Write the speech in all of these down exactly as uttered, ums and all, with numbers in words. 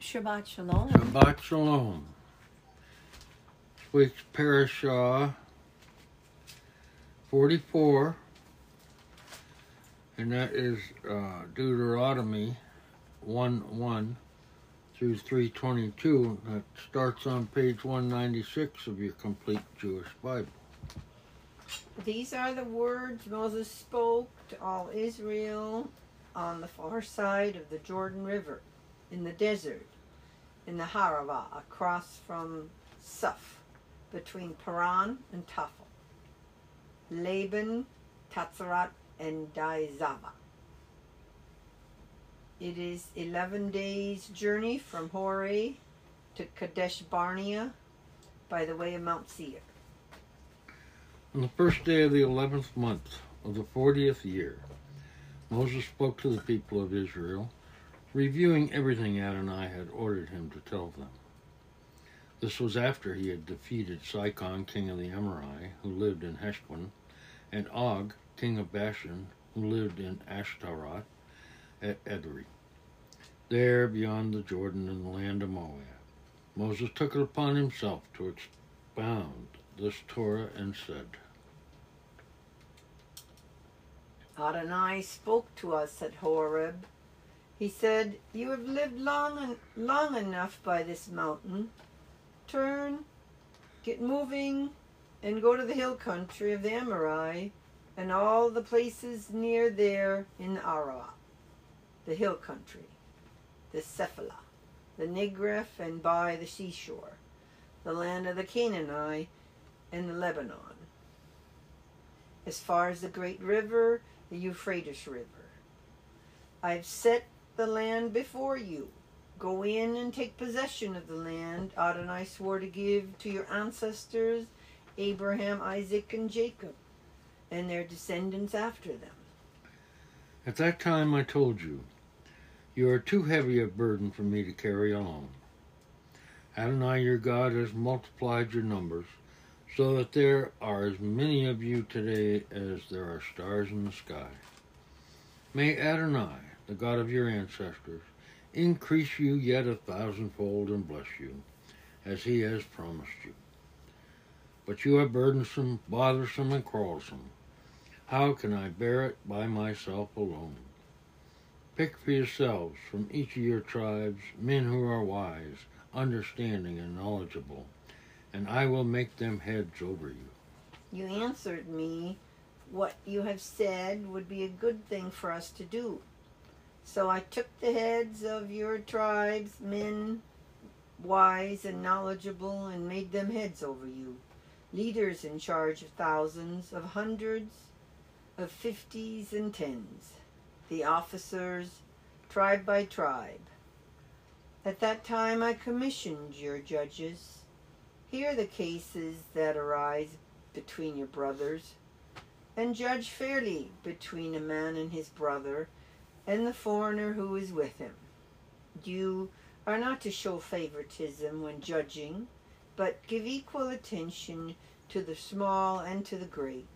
Shabbat Shalom. Shabbat Shalom. This week's Parashah forty-four, and that is uh, Deuteronomy one one through three twenty-two. That starts on page one ninety-six of your complete Jewish Bible. These are the words Moses spoke to all Israel on the far side of the Jordan River, in the desert, in the Harava, across from Suf, between Paran and Tafel, Laban, Tatzarat, and Daizava. It is eleven days' journey from Horeb to Kadesh Barnea by the way of Mount Seir. On the first day of the eleventh month of the fortieth year, Moses spoke to the people of Israel, reviewing everything Adonai had ordered him to tell them. This was after he had defeated Saikon, king of the Amorites, who lived in Heshbon, and Og, king of Bashan, who lived in Ashtaroth, at Edrei, there beyond the Jordan in the land of Moab. Moses took it upon himself to expound this Torah and said, Adonai spoke to us at Horeb. He said, you have lived long and long enough by this mountain. Turn, get moving, and go to the hill country of the Amorites and all the places near there in the Arabah, the hill country, the Sephala, the Negev, and by the seashore, the land of the Canaanite and the Lebanon, as far as the great river, the Euphrates River. I have set the land before you. Go in and take possession of the land Adonai swore to give to your ancestors, Abraham, Isaac, and Jacob, and their descendants after them. At that time I told you, you are too heavy a burden for me to carry alone. Adonai your God has multiplied your numbers, so that there are as many of you today as there are stars in the sky. May Adonai, the God of your ancestors, increase you yet a thousandfold and bless you, as he has promised you. But you are burdensome, bothersome, and quarrelsome. How can I bear it by myself alone? Pick for yourselves from each of your tribes men who are wise, understanding, and knowledgeable, and I will make them heads over you. You answered me, what you have said would be a good thing for us to do. So I took the heads of your tribes, men wise and knowledgeable, and made them heads over you, leaders in charge of thousands, of hundreds, of fifties and tens, the officers, tribe by tribe. At that time I commissioned your judges. Hear the cases that arise between your brothers, and judge fairly between a man and his brother, and the foreigner who is with him. You are not to show favoritism when judging, but give equal attention to the small and to the great.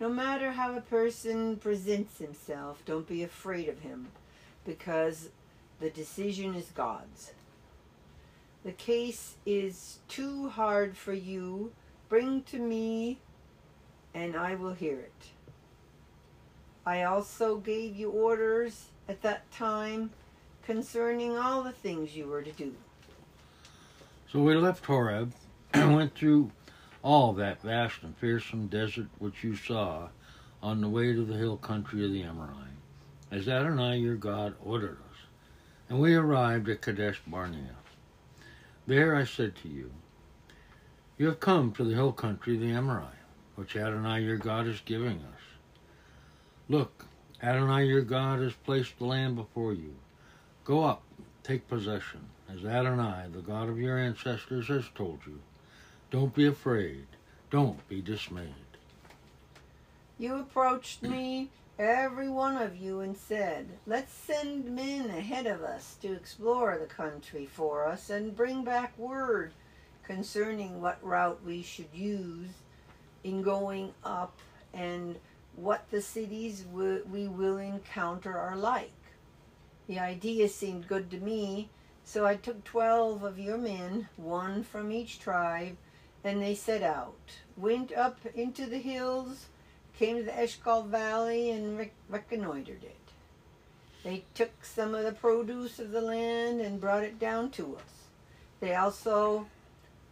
No matter how a person presents himself, don't be afraid of him, because the decision is God's. The case is too hard for you. Bring to me, and I will hear it. I also gave you orders at that time concerning all the things you were to do. So we left Horeb and went through all that vast and fearsome desert which you saw on the way to the hill country of the Amorites, as Adonai your God ordered us, and we arrived at Kadesh Barnea. There I said to you, you have come to the hill country of the Amorites. which Adonai your God is giving us. Look, Adonai your God has placed the land before you. Go up, take possession, as Adonai, the God of your ancestors, has told you. Don't be afraid. Don't be dismayed. You approached me, every one of you, and said, let's send men ahead of us to explore the country for us and bring back word concerning what route we should use in going up and what the cities we will encounter are like. The idea seemed good to me, so I took twelve of your men, one from each tribe, and they set out, went up into the hills, came to the Eshkol Valley, and re reconnoitered it. They took some of the produce of the land and brought it down to us. They also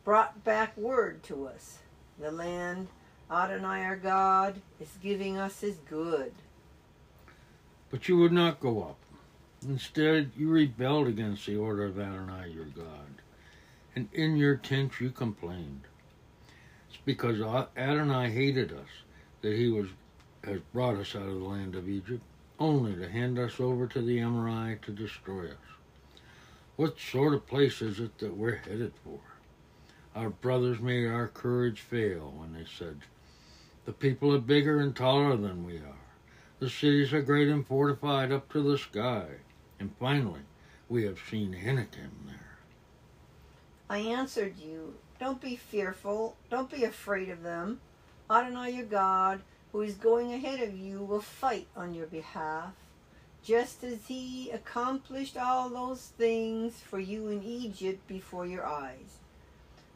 brought back word to us. The land Adonai our God is giving us is good. But you would not go up. Instead, you rebelled against the order of Adonai your God, and in your tent you complained. It's because Adonai hated us that he was, has brought us out of the land of Egypt, only to hand us over to the Amorites to destroy us. What sort of place is it that we're headed for? Our brothers made our courage fail when they said, the people are bigger and taller than we are. The cities are great and fortified up to the sky. And finally, we have seen Anakim there. I answered you, don't be fearful, don't be afraid of them. Adonai your God, who is going ahead of you, will fight on your behalf, just as he accomplished all those things for you in Egypt before your eyes,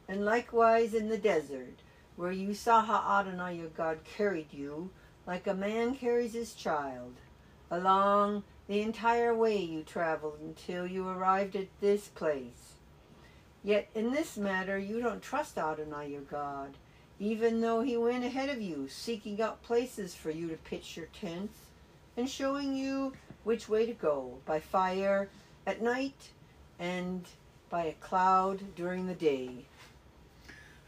and likewise in the desert, where you saw how Adonai your God carried you, like a man carries his child. Along the entire way you traveled until you arrived at this place. Yet in this matter you don't trust Adonai your God, even though he went ahead of you, seeking out places for you to pitch your tents, and showing you which way to go, by fire at night, and by a cloud during the day.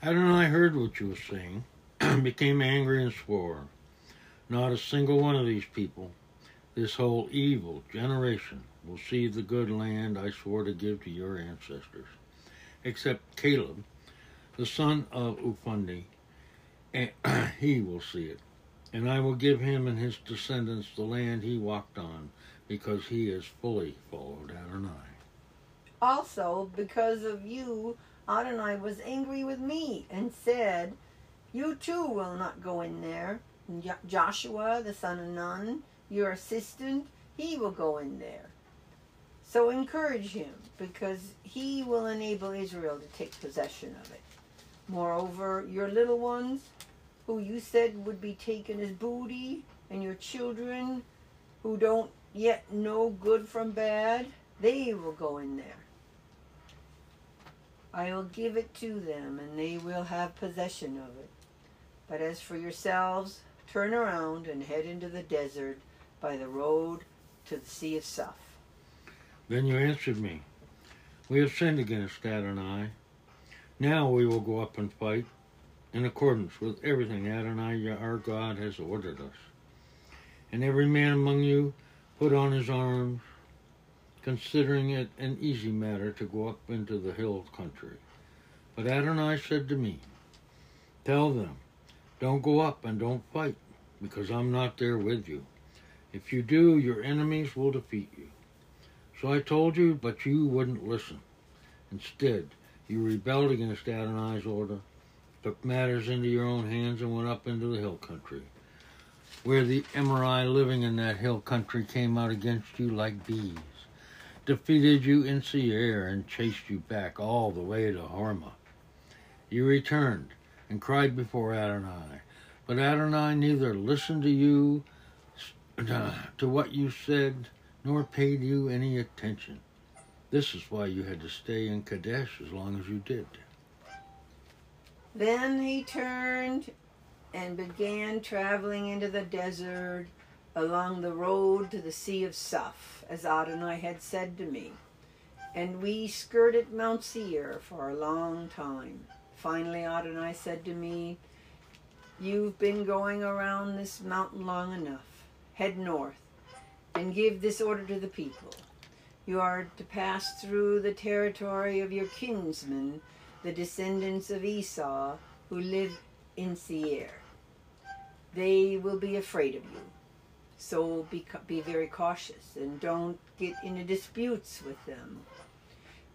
Adonai heard what you were saying, and became angry and swore, not a single one of these people, this whole evil generation, will see the good land I swore to give to your ancestors, except Caleb, the son of Ufundi, and he will see it, and I will give him and his descendants the land he walked on, because he has fully followed Adonai. Also, because of you, Adonai was angry with me and said, you too will not go in there. Joshua, the son of Nun, your assistant, he will go in there. So encourage him, because he will enable Israel to take possession of it. Moreover, your little ones, who you said would be taken as booty, and your children, who don't yet know good from bad, they will go in there. I will give it to them, and they will have possession of it. But as for yourselves, turn around and head into the desert by the road to the Sea of Suf. Then you answered me, we have sinned against Adonai. Now we will go up and fight, in accordance with everything Adonai our God has ordered us. And every man among you put on his arms, considering it an easy matter to go up into the hill country. But Adonai said to me, tell them, don't go up and don't fight, because I'm not there with you. If you do, your enemies will defeat you. So I told you, but you wouldn't listen. Instead, you rebelled against Adonai's order, took matters into your own hands, and went up into the hill country, where the Amorites living in that hill country came out against you like bees, defeated you in Seir, and chased you back all the way to Horma. You returned and cried before Adonai, but Adonai neither listened to you, to what you said, nor paid you any attention. This is why you had to stay in Kadesh as long as you did. Then he turned and began traveling into the desert along the road to the Sea of Suf, as Adonai had said to me. And we skirted Mount Seir for a long time. Finally Adonai said to me, You've been going around this mountain long enough. Head north and give this order to the people. You are to pass through the territory of your kinsmen, the descendants of Esau, who live in Seir. They will be afraid of you, so be, be very cautious and don't get into disputes with them.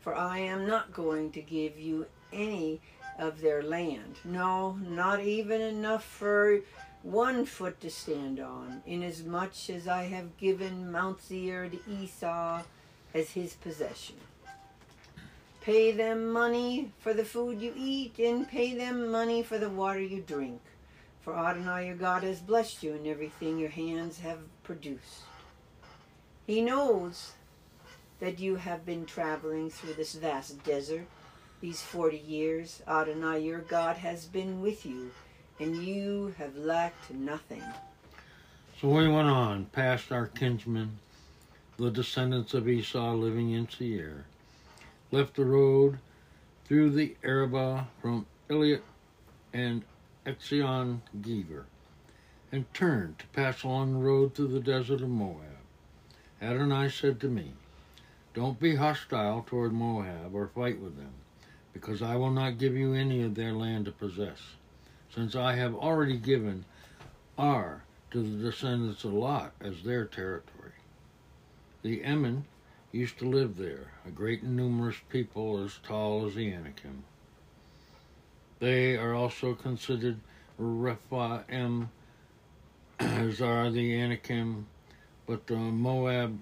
For I am not going to give you any of their land. No, not even enough for one foot to stand on, inasmuch as I have given Mount Seir to Esau as his possession. Pay them money for the food you eat, and pay them money for the water you drink. For Adonai your God has blessed you in everything your hands have produced. He knows that you have been traveling through this vast desert these forty years. Adonai your God has been with you, and you have lacked nothing. So we went on, past our kinsmen, the descendants of Esau living in Seir, left the road through the Arabah from Eliot and Exion Geber, and turned to pass along the road through the desert of Moab. Adonai said to me, "Don't be hostile toward Moab or fight with them, because I will not give you any of their land to possess, since I have already given Ar to the descendants of Lot as their territory." The Emim used to live there, a great and numerous people as tall as the Anakim. They are also considered Rephaim, as are the Anakim, but the Moabs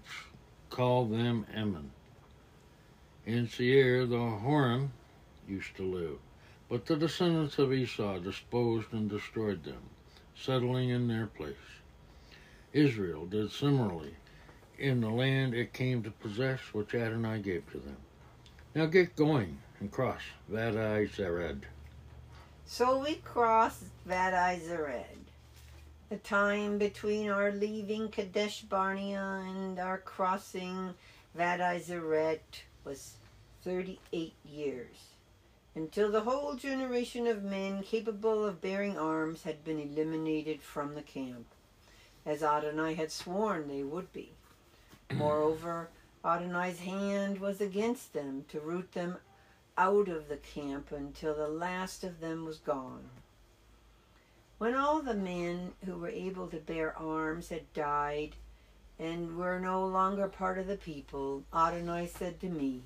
call them Ammon. In Seir, the Horeb used to live, but the descendants of Esau disposed and destroyed them, settling in their place. Israel did similarly in the land it came to possess, which Adonai gave to them. Now get going and cross Wadi Zered. So we crossed Wadi Zered. The time between our leaving Kadesh Barnea and our crossing Wadi Zered was thirty-eight years, until the whole generation of men capable of bearing arms had been eliminated from the camp, as Adonai had sworn they would be. Moreover, Adonai's hand was against them to root them out of the camp until the last of them was gone. When all the men who were able to bear arms had died and were no longer part of the people, Adonai said to me,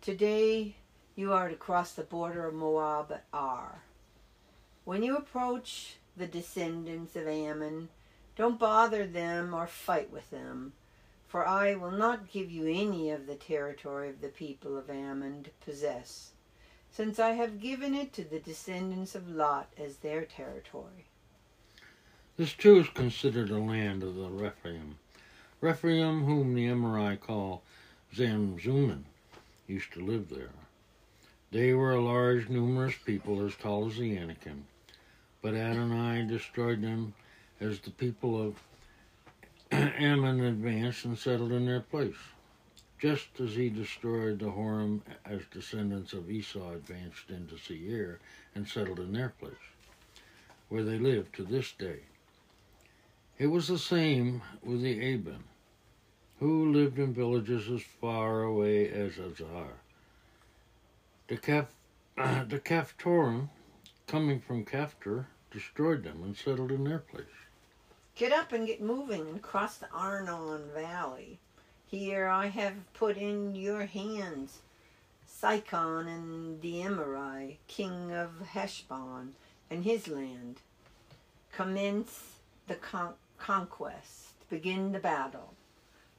"Today you are to cross the border of Moab at Ar. When you approach the descendants of Ammon, don't bother them or fight with them, for I will not give you any of the territory of the people of Ammon to possess, since I have given it to the descendants of Lot as their territory." This too is considered a land of the Rephaim. Rephaim, whom the Amorites call Zamzuman, used to live there. They were a large, numerous people as tall as the Anakim, but Adonai destroyed them as the people of Ammon advanced and settled in their place, just as he destroyed the Horeb as descendants of Esau advanced into Seir and settled in their place, where they live to this day. It was the same with the Laban, who lived in villages as far away as Azar. The, Kaf, uh, the Kaphtorim, coming from Kaphtor, destroyed them and settled in their place. Get up and get moving and cross the Arnon Valley. Here I have put in your hands Saikon and the Amorite, king of Heshbon, and his land. Commence the con conquest. Begin the battle.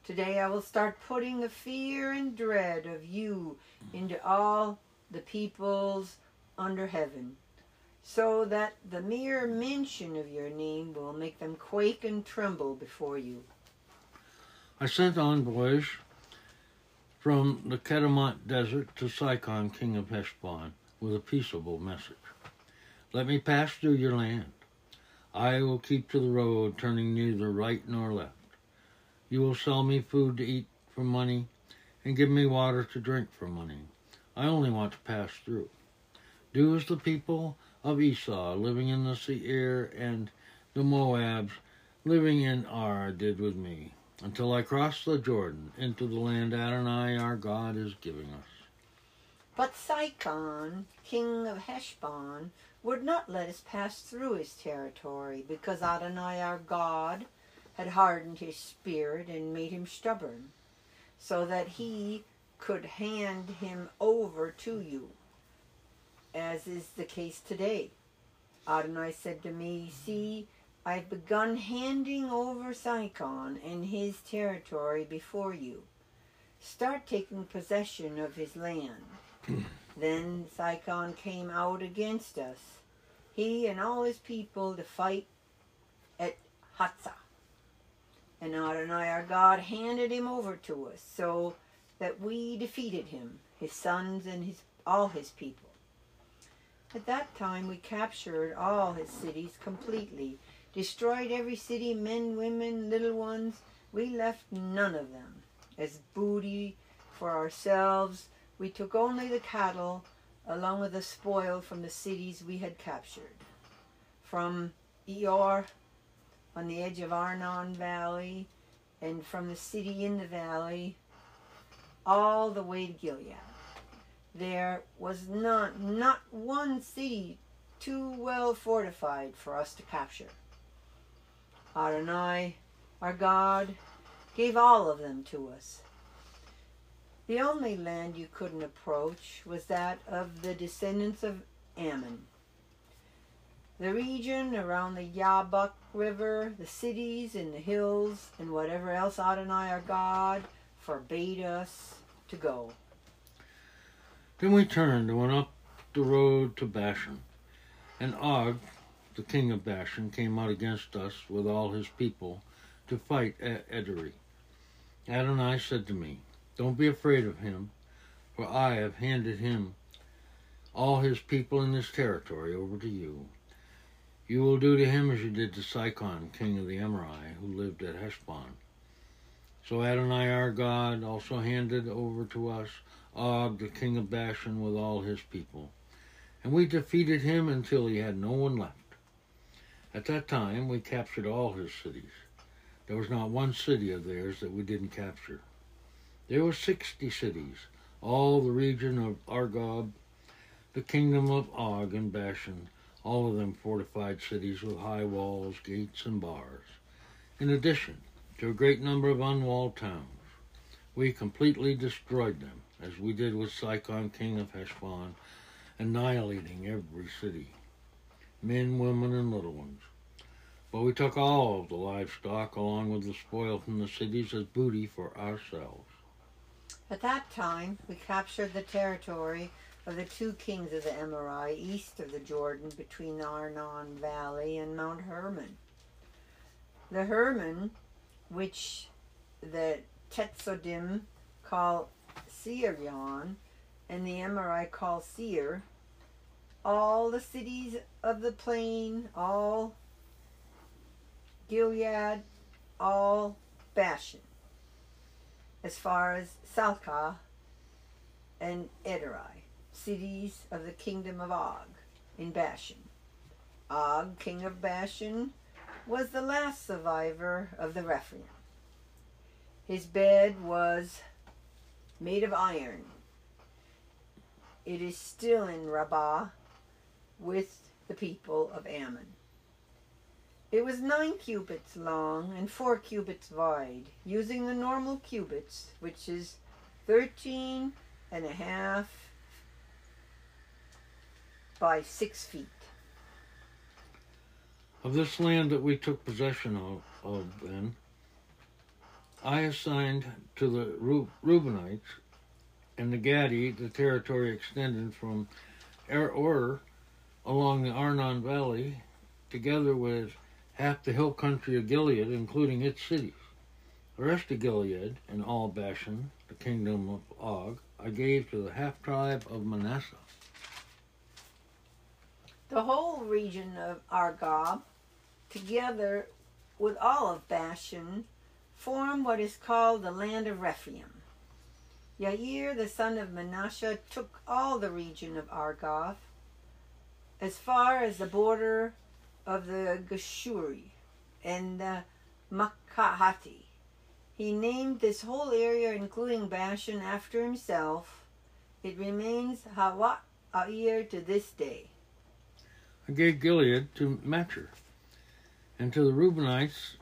Today I will start putting the fear and dread of you into all the peoples under heaven, so that the mere mention of your name will make them quake and tremble before you. I sent envoys from the Kedemot desert to Saikon, king of Heshbon, with a peaceable message. "Let me pass through your land. I will keep to the road, turning neither right nor left. You will sell me food to eat for money and give me water to drink for money. I only want to pass through. Do as the people of Esau living in the Seir and the Moabs living in Ar did with me, until I crossed the Jordan into the land Adonai our God is giving us. But Saikon, king of Heshbon, would not let us pass through his territory, because Adonai our God had hardened his spirit and made him stubborn, so that he could hand him over to you, as is the case today. Adonai said to me, "See, I've begun handing over Saikon and his territory before you. Start taking possession of his land." Then Saikon came out against us, he and all his people, to fight at Hatzah. And Adonai our God handed him over to us, so that we defeated him, his sons and his all his people. At that time we captured all his cities completely, destroyed every city, men, women, little ones. We left none of them as booty for ourselves. We took only the cattle, along with the spoil from the cities we had captured. From Eor, on the edge of Arnon Valley, and from the city in the valley, all the way to Gilead. There was not, not one city too well fortified for us to capture. Adonai, our God, gave all of them to us. The only land you couldn't approach was that of the descendants of Ammon. The region around the Yabok River, the cities and the hills, and whatever else Adonai our God forbade us to go. Then we turned and went up the road to Bashan. And Og, the king of Bashan, came out against us with all his people to fight at Edrei. Adonai said to me, "Don't be afraid of him, for I have handed him, all his people in this territory, over to you. You will do to him as you did to Sihon, king of the Amorites, who lived at Heshbon." So Adonai our God also handed over to us Og, the king of Bashan, with all his people. And we defeated him until he had no one left. At that time we captured all his cities. There was not one city of theirs that we didn't capture. There were sixty cities, all the region of Argob, the kingdom of Og and Bashan, all of them fortified cities with high walls, gates, and bars, in addition to a great number of unwalled towns. We completely destroyed them, as we did with Sihon, king of Heshbon, annihilating every city, men, women, and little ones. But we took all of the livestock, along with the spoil from the cities, as booty for ourselves. At that time, we captured the territory of the two kings of the Amorites east of the Jordan, between the Arnon Valley and Mount Hermon. The Hermon, which the Tetzodim call Sirion, and the Amorites call Seir, all the cities of the plain, all Gilead, all Bashan, as far as Salcah and Edrei, cities of the kingdom of Og in Bashan. Og, king of Bashan, was the last survivor of the Rephaim. His bed was made of iron. It is still in Arabah with the people of Ammon. It was nine cubits long and four cubits wide, using the normal cubits, which is thirteen and a half by six feet. Of this land that we took possession of, of then, I assigned to the Re Reubenites and the Gadi the territory extending from Ar along the Arnon Valley, together with half the hill country of Gilead, including its cities. The rest of Gilead and all Bashan, the kingdom of Og, I gave to the half-tribe of Manasseh. The whole region of Argob, together with all of Bashan, form what is called the land of Rephaim. Yair, the son of Manasseh, took all the region of Argob, as far as the border of the Geshuri and the Makahati. He named this whole area, including Bashan, after himself. It remains Hawa A'ir to this day. I gave Gilead to Machir, and to the Reubenites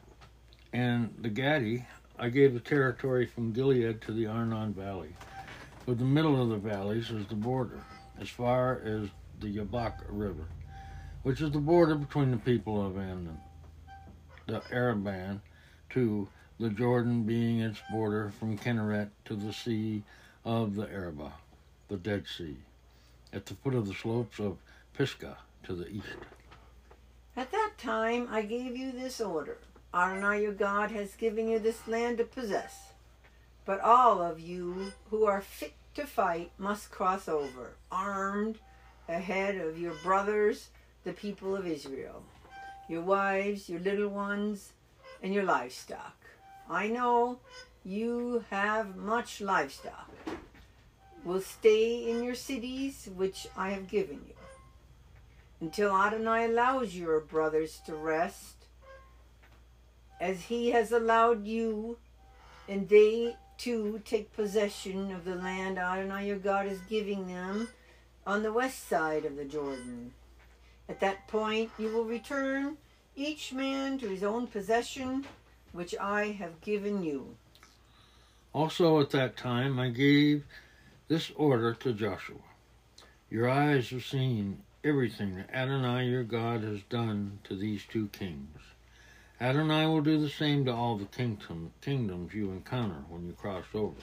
and the Gadi I gave the territory from Gilead to the Arnon valley. But the middle of the valleys is the border, as far as the Yabok River, which is the border between the people of Ammon, the Arabah, to the Jordan being its border from Kinneret to the sea of the Arabah, the Dead Sea, at the foot of the slopes of Pisgah to the east. At that time I gave you this order. Adonai your God has given you this land to possess, but all of you who are fit to fight must cross over, armed, ahead of your brothers, the people of Israel, your wives, your little ones, and your livestock. I know you have much livestock. Will stay in your cities, which I have given you, until Adonai allows your brothers to rest, as he has allowed you, and they too take possession of the land Adonai your God is giving them on the west side of the Jordan. At that point you will return, each man to his own possession, which I have given you. Also at that time I gave this order to Joshua. Your eyes have seen everything that Adonai your God has done to these two kings. Adonai will do the same to all the kingdom, kingdoms you encounter when you cross over.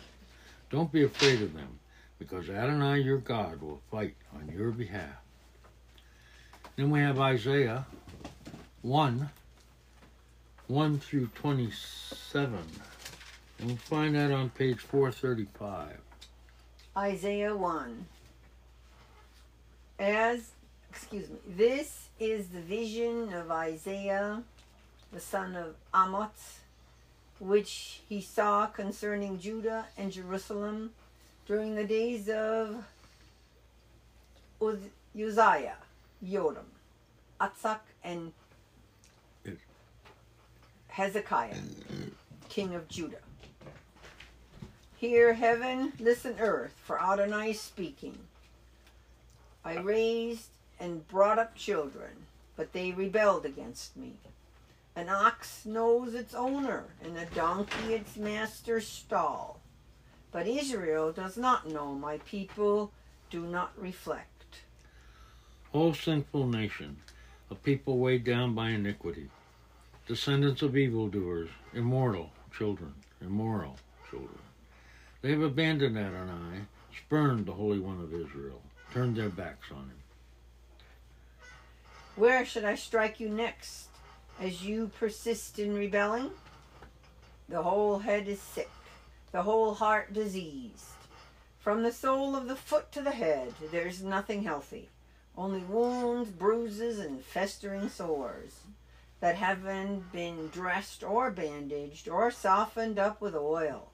Don't be afraid of them, because Adonai your God will fight on your behalf. Then we have Isaiah one, one through twenty-seven. And we'll find that on page four thirty-five. Isaiah one. As, excuse me, this is the vision of Isaiah, the son of Amoz, which he saw concerning Judah and Jerusalem during the days of Uzziah, Joram, Atzak, and Hezekiah, king of Judah. Hear heaven, listen earth, for Adonai is speaking. I raised and brought up children, but they rebelled against me. An ox knows its owner, and a donkey its master's stall. But Israel does not know. My people do not reflect. O sinful nation, a people weighed down by iniquity, descendants of evildoers, immortal children, immoral children. They have abandoned Adonai, spurned the Holy One of Israel, turned their backs on him. Where should I strike you next, as you persist in rebelling? The whole head is sick, the whole heart diseased. From the sole of the foot to the head, there's nothing healthy, only wounds, bruises, and festering sores that haven't been dressed or bandaged or softened up with oil.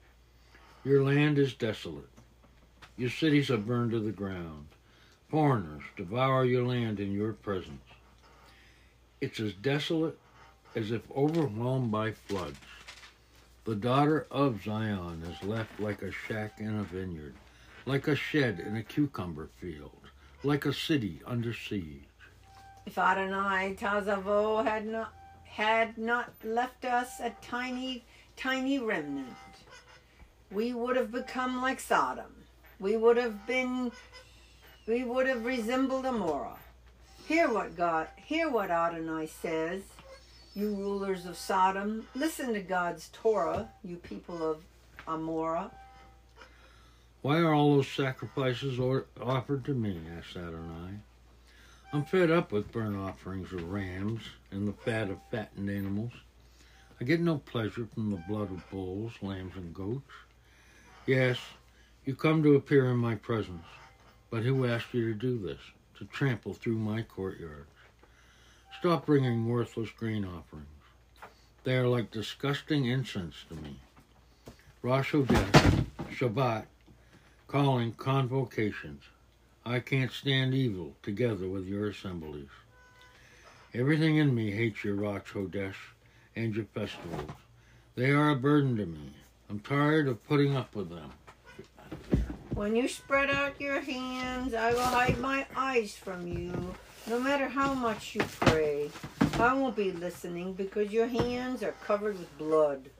Your land is desolate. Your cities are burned to the ground. Foreigners devour your land in your presence. It's as desolate as if overwhelmed by floods. The daughter of Zion is left like a shack in a vineyard, like a shed in a cucumber field, like a city under siege. If Adonai Tazavo had not, had not left us a tiny, tiny remnant, we would have become like Sodom. We would have been, we would have resembled Amorah. Hear what God, hear what Adonai says. You rulers of Sodom, listen to God's Torah, you people of Amorah. Why are all those sacrifices offered to me, asked Adonai. I'm fed up with burnt offerings of rams and the fat of fattened animals. I get no pleasure from the blood of bulls, lambs, and goats. Yes, you come to appear in my presence, but who asked you to do this, to trample through my courtyards? Stop bringing worthless grain offerings. They are like disgusting incense to me. Rosh Hodesh, Shabbat, calling convocations, I can't stand evil together with your assemblies. Everything in me hates your rots, Hodesh, and your festivals. They are a burden to me. I'm tired of putting up with them. When you spread out your hands, I will hide my eyes from you. No matter how much you pray, I won't be listening because your hands are covered with blood.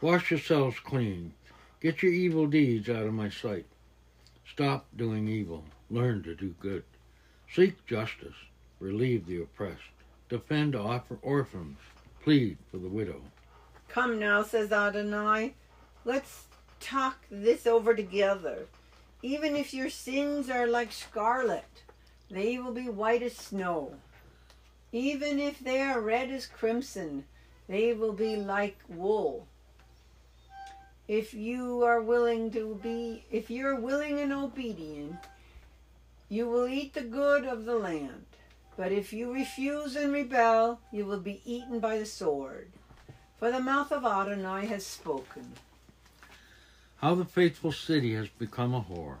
Wash yourselves clean. Get your evil deeds out of my sight. Stop doing evil. Learn to do good. Seek justice. Relieve the oppressed. Defend orphans. Plead for the widow. Come now, says Adonai. Let's talk this over together. Even if your sins are like scarlet, they will be white as snow. Even if they are red as crimson, they will be like wool. If you are willing to be, if you're willing and obedient, you will eat the good of the land. But if you refuse and rebel, you will be eaten by the sword. For the mouth of Adonai has spoken. How the faithful city has become a whore.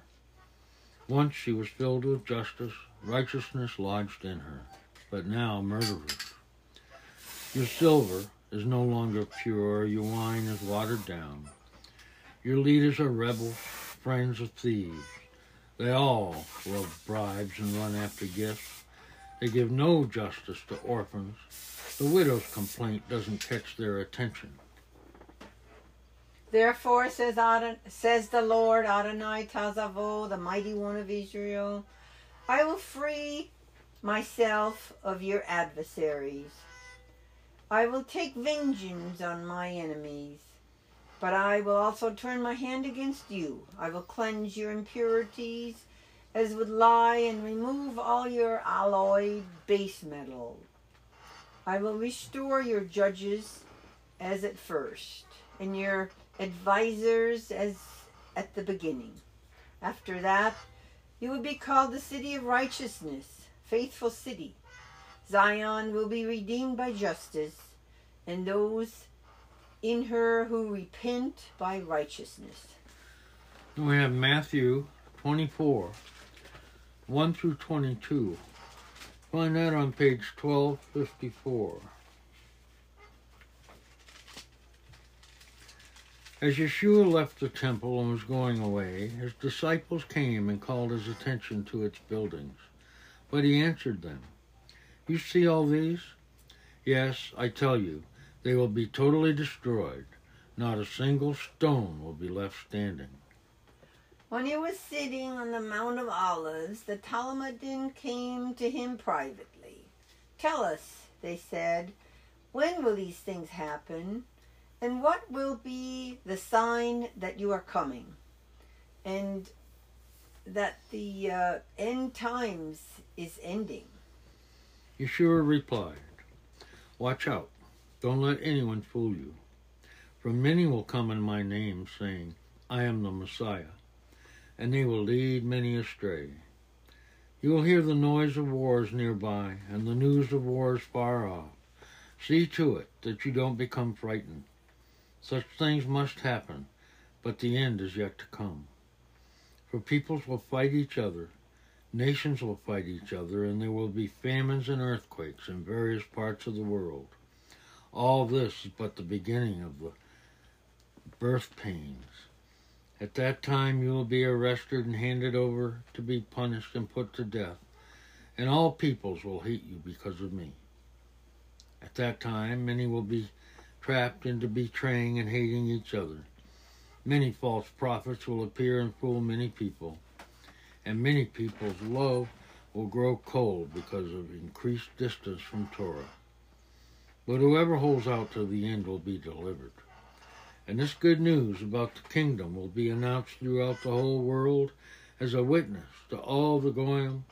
Once she was filled with justice, righteousness lodged in her, but now murderers. Your silver is no longer pure, your wine is watered down. Your leaders are rebels, friends of thieves. They all love bribes and run after gifts. They give no justice to orphans. The widow's complaint doesn't catch their attention. Therefore, says, Adon- says the Lord, Adonai Tazavo, the mighty one of Israel, I will free myself of your adversaries. I will take vengeance on my enemies, but I will also turn my hand against you. I will cleanse your impurities as with lye and remove all your alloy base metal. I will restore your judges as at first, and your advisors as at the beginning. After that, you will be called the city of righteousness, faithful city. Zion will be redeemed by justice, and those in her who repent by righteousness. And we have Matthew twenty-four, one through twenty-two. Find that on page twelve fifty-four. As Yeshua left the temple and was going away, his disciples came and called his attention to its buildings. But he answered them, "You see all these? Yes, I tell you, they will be totally destroyed. Not a single stone will be left standing." When he was sitting on the Mount of Olives, the Talmudim came to him privately. "Tell us," they said, "when will these things happen? And what will be the sign that you are coming, and that the uh, end times is ending?" Yeshua replied, "Watch out. Don't let anyone fool you. For many will come in my name, saying, 'I am the Messiah,' and they will lead many astray. You will hear the noise of wars nearby and the news of wars far off. See to it that you don't become frightened. Such things must happen, but the end is yet to come. For peoples will fight each other, nations will fight each other, and there will be famines and earthquakes in various parts of the world. All this is but the beginning of the birth pains. At that time you will be arrested and handed over to be punished and put to death, and all peoples will hate you because of me. At that time many will be trapped into betraying and hating each other. Many false prophets will appear and fool many people, and many people's love will grow cold because of increased distance from Torah. But whoever holds out to the end will be delivered. And this good news about the kingdom will be announced throughout the whole world as a witness to all the Goyim.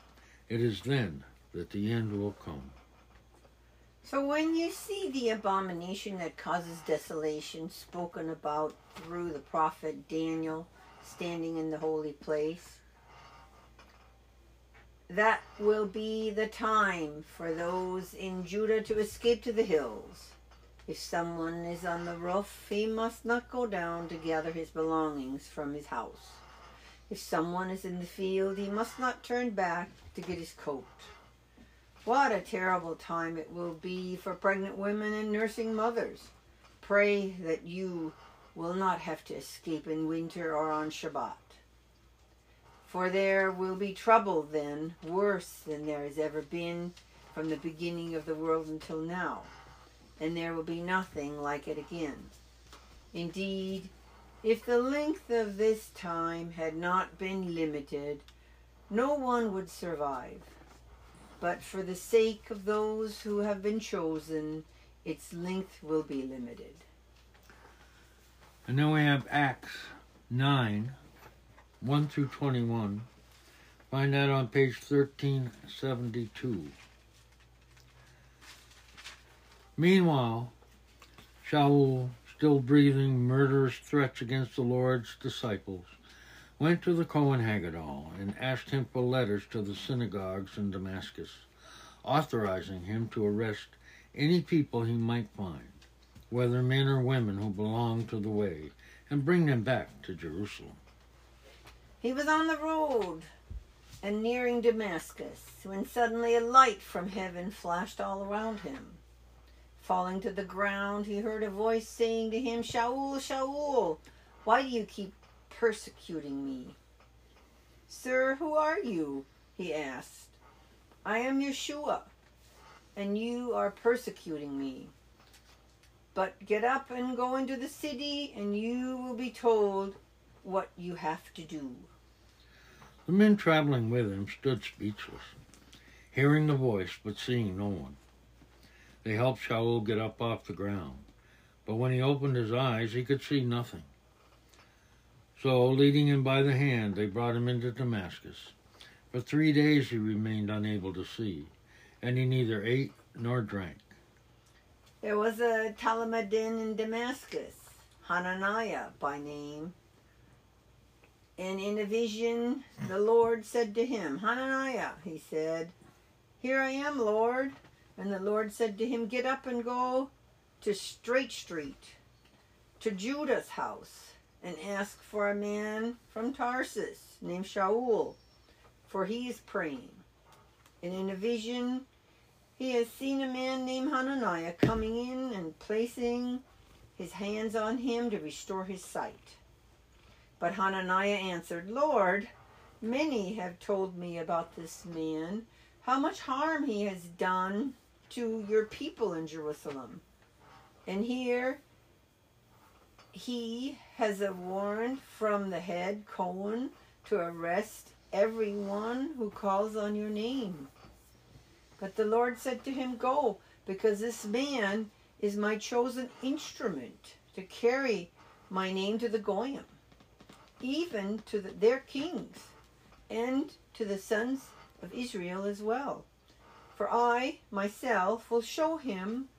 It is then that the end will come." So when you see the abomination that causes desolation spoken about through the prophet Daniel standing in the holy place, that will be the time for those in Judah to escape to the hills. If someone is on the roof, he must not go down to gather his belongings from his house. If someone is in the field, he must not turn back to get his coat. What a terrible time it will be for pregnant women and nursing mothers. Pray that you will not have to escape in winter or on Shabbat. For there will be trouble then, worse than there has ever been from the beginning of the world until now, and there will be nothing like it again. Indeed, if the length of this time had not been limited, no one would survive. But for the sake of those who have been chosen, its length will be limited. And now we have Acts nine, one through twenty-one. Find that on page thirteen seventy-two. Meanwhile, Shaul, still breathing murderous threats against the Lord's disciples, went to the Cohen Hagadol and asked him for letters to the synagogues in Damascus, authorizing him to arrest any people he might find, whether men or women who belonged to the way, and bring them back to Jerusalem. He was on the road and nearing Damascus, when suddenly a light from heaven flashed all around him. Falling to the ground, he heard a voice saying to him, "Shaul, Shaul, why do you keep persecuting me?" "Sir, who are you?" he asked. "I am Yeshua, and you are persecuting me. But get up and go into the city, and you will be told what you have to do." The men traveling with him stood speechless, hearing the voice but seeing no one. They helped Shaul get up off the ground, but when he opened his eyes, he could see nothing. So, leading him by the hand, they brought him into Damascus. For three days he remained unable to see, and he neither ate nor drank. There was a Talmudin in Damascus, Hananiah by name. And in a vision, the Lord said to him, "Hananiah," he said. "Here I am, Lord." And the Lord said to him, "Get up and go to Straight Street, to Judah's house, and ask for a man from Tarsus named Shaul, for he is praying. And in a vision, he has seen a man named Hananiah coming in and placing his hands on him to restore his sight." But Hananiah answered, "Lord, many have told me about this man, how much harm he has done to your people in Jerusalem. And here he has a warrant from the head Cohen to arrest everyone who calls on your name." But the Lord said to him, "Go, because this man is my chosen instrument to carry my name to the Goyim, even to the, their kings, and to the sons of Israel as well. For I myself will show him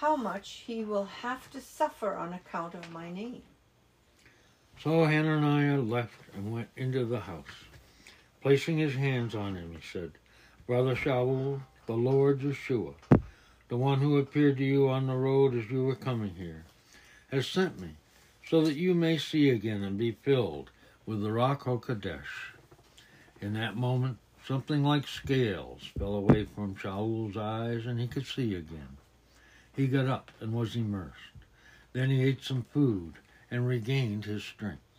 how much he will have to suffer on account of my name." So Hananiah left and went into the house. Placing his hands on him, he said, "Brother Shaul, the Lord Yeshua, the one who appeared to you on the road as you were coming here, has sent me so that you may see again and be filled with the Ruach HaKodesh." In that moment, something like scales fell away from Shaul's eyes, and he could see again. He got up and was immersed. Then he ate some food and regained his strength.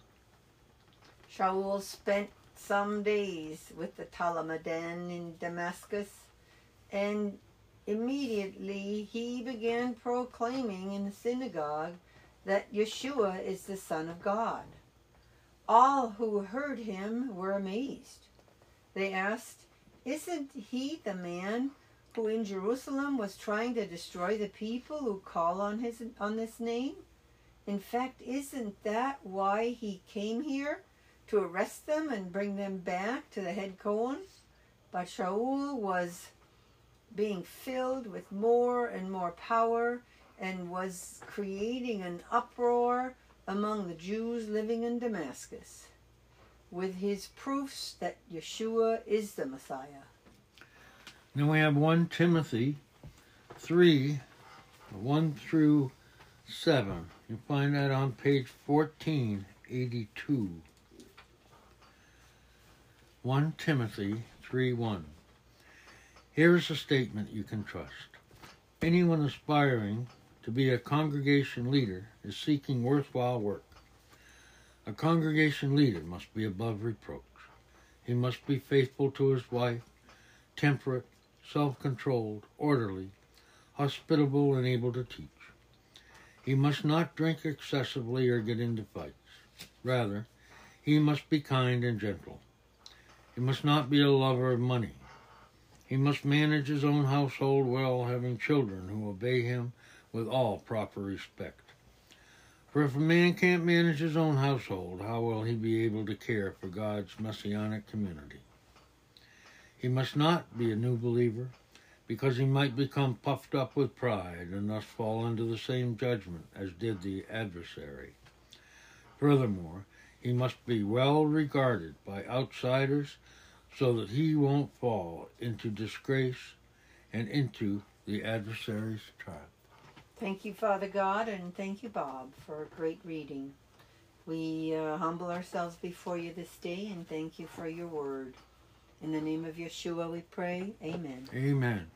Shaul spent some days with the Talmudim in Damascus, and immediately he began proclaiming in the synagogue that Yeshua is the Son of God. All who heard him were amazed. They asked, "Isn't he the man who in Jerusalem was trying to destroy the people who call on his on this name? In fact, isn't that why he came here, to arrest them and bring them back to the head Cohen?" But Shaul was being filled with more and more power and was creating an uproar among the Jews living in Damascus, with his proofs that Yeshua is the Messiah. Now we have First Timothy three, one through seven. You'll find that on page fourteen eighty-two. First Timothy three one. Here is a statement you can trust. Anyone aspiring to be a congregation leader is seeking worthwhile work. A congregation leader must be above reproach. He must be faithful to his wife, temperate, self-controlled, orderly, hospitable, and able to teach. He must not drink excessively or get into fights. Rather, he must be kind and gentle. He must not be a lover of money. He must manage his own household well, having children who obey him with all proper respect. For if a man can't manage his own household, how will he be able to care for God's messianic community? He must not be a new believer, because he might become puffed up with pride and thus fall under the same judgment as did the adversary. Furthermore, he must be well regarded by outsiders so that he won't fall into disgrace and into the adversary's trap. Thank you, Father God, and thank you, Bob, for a great reading. We uh, humble ourselves before you this day and thank you for your word. In the name of Yeshua we pray, amen. Amen.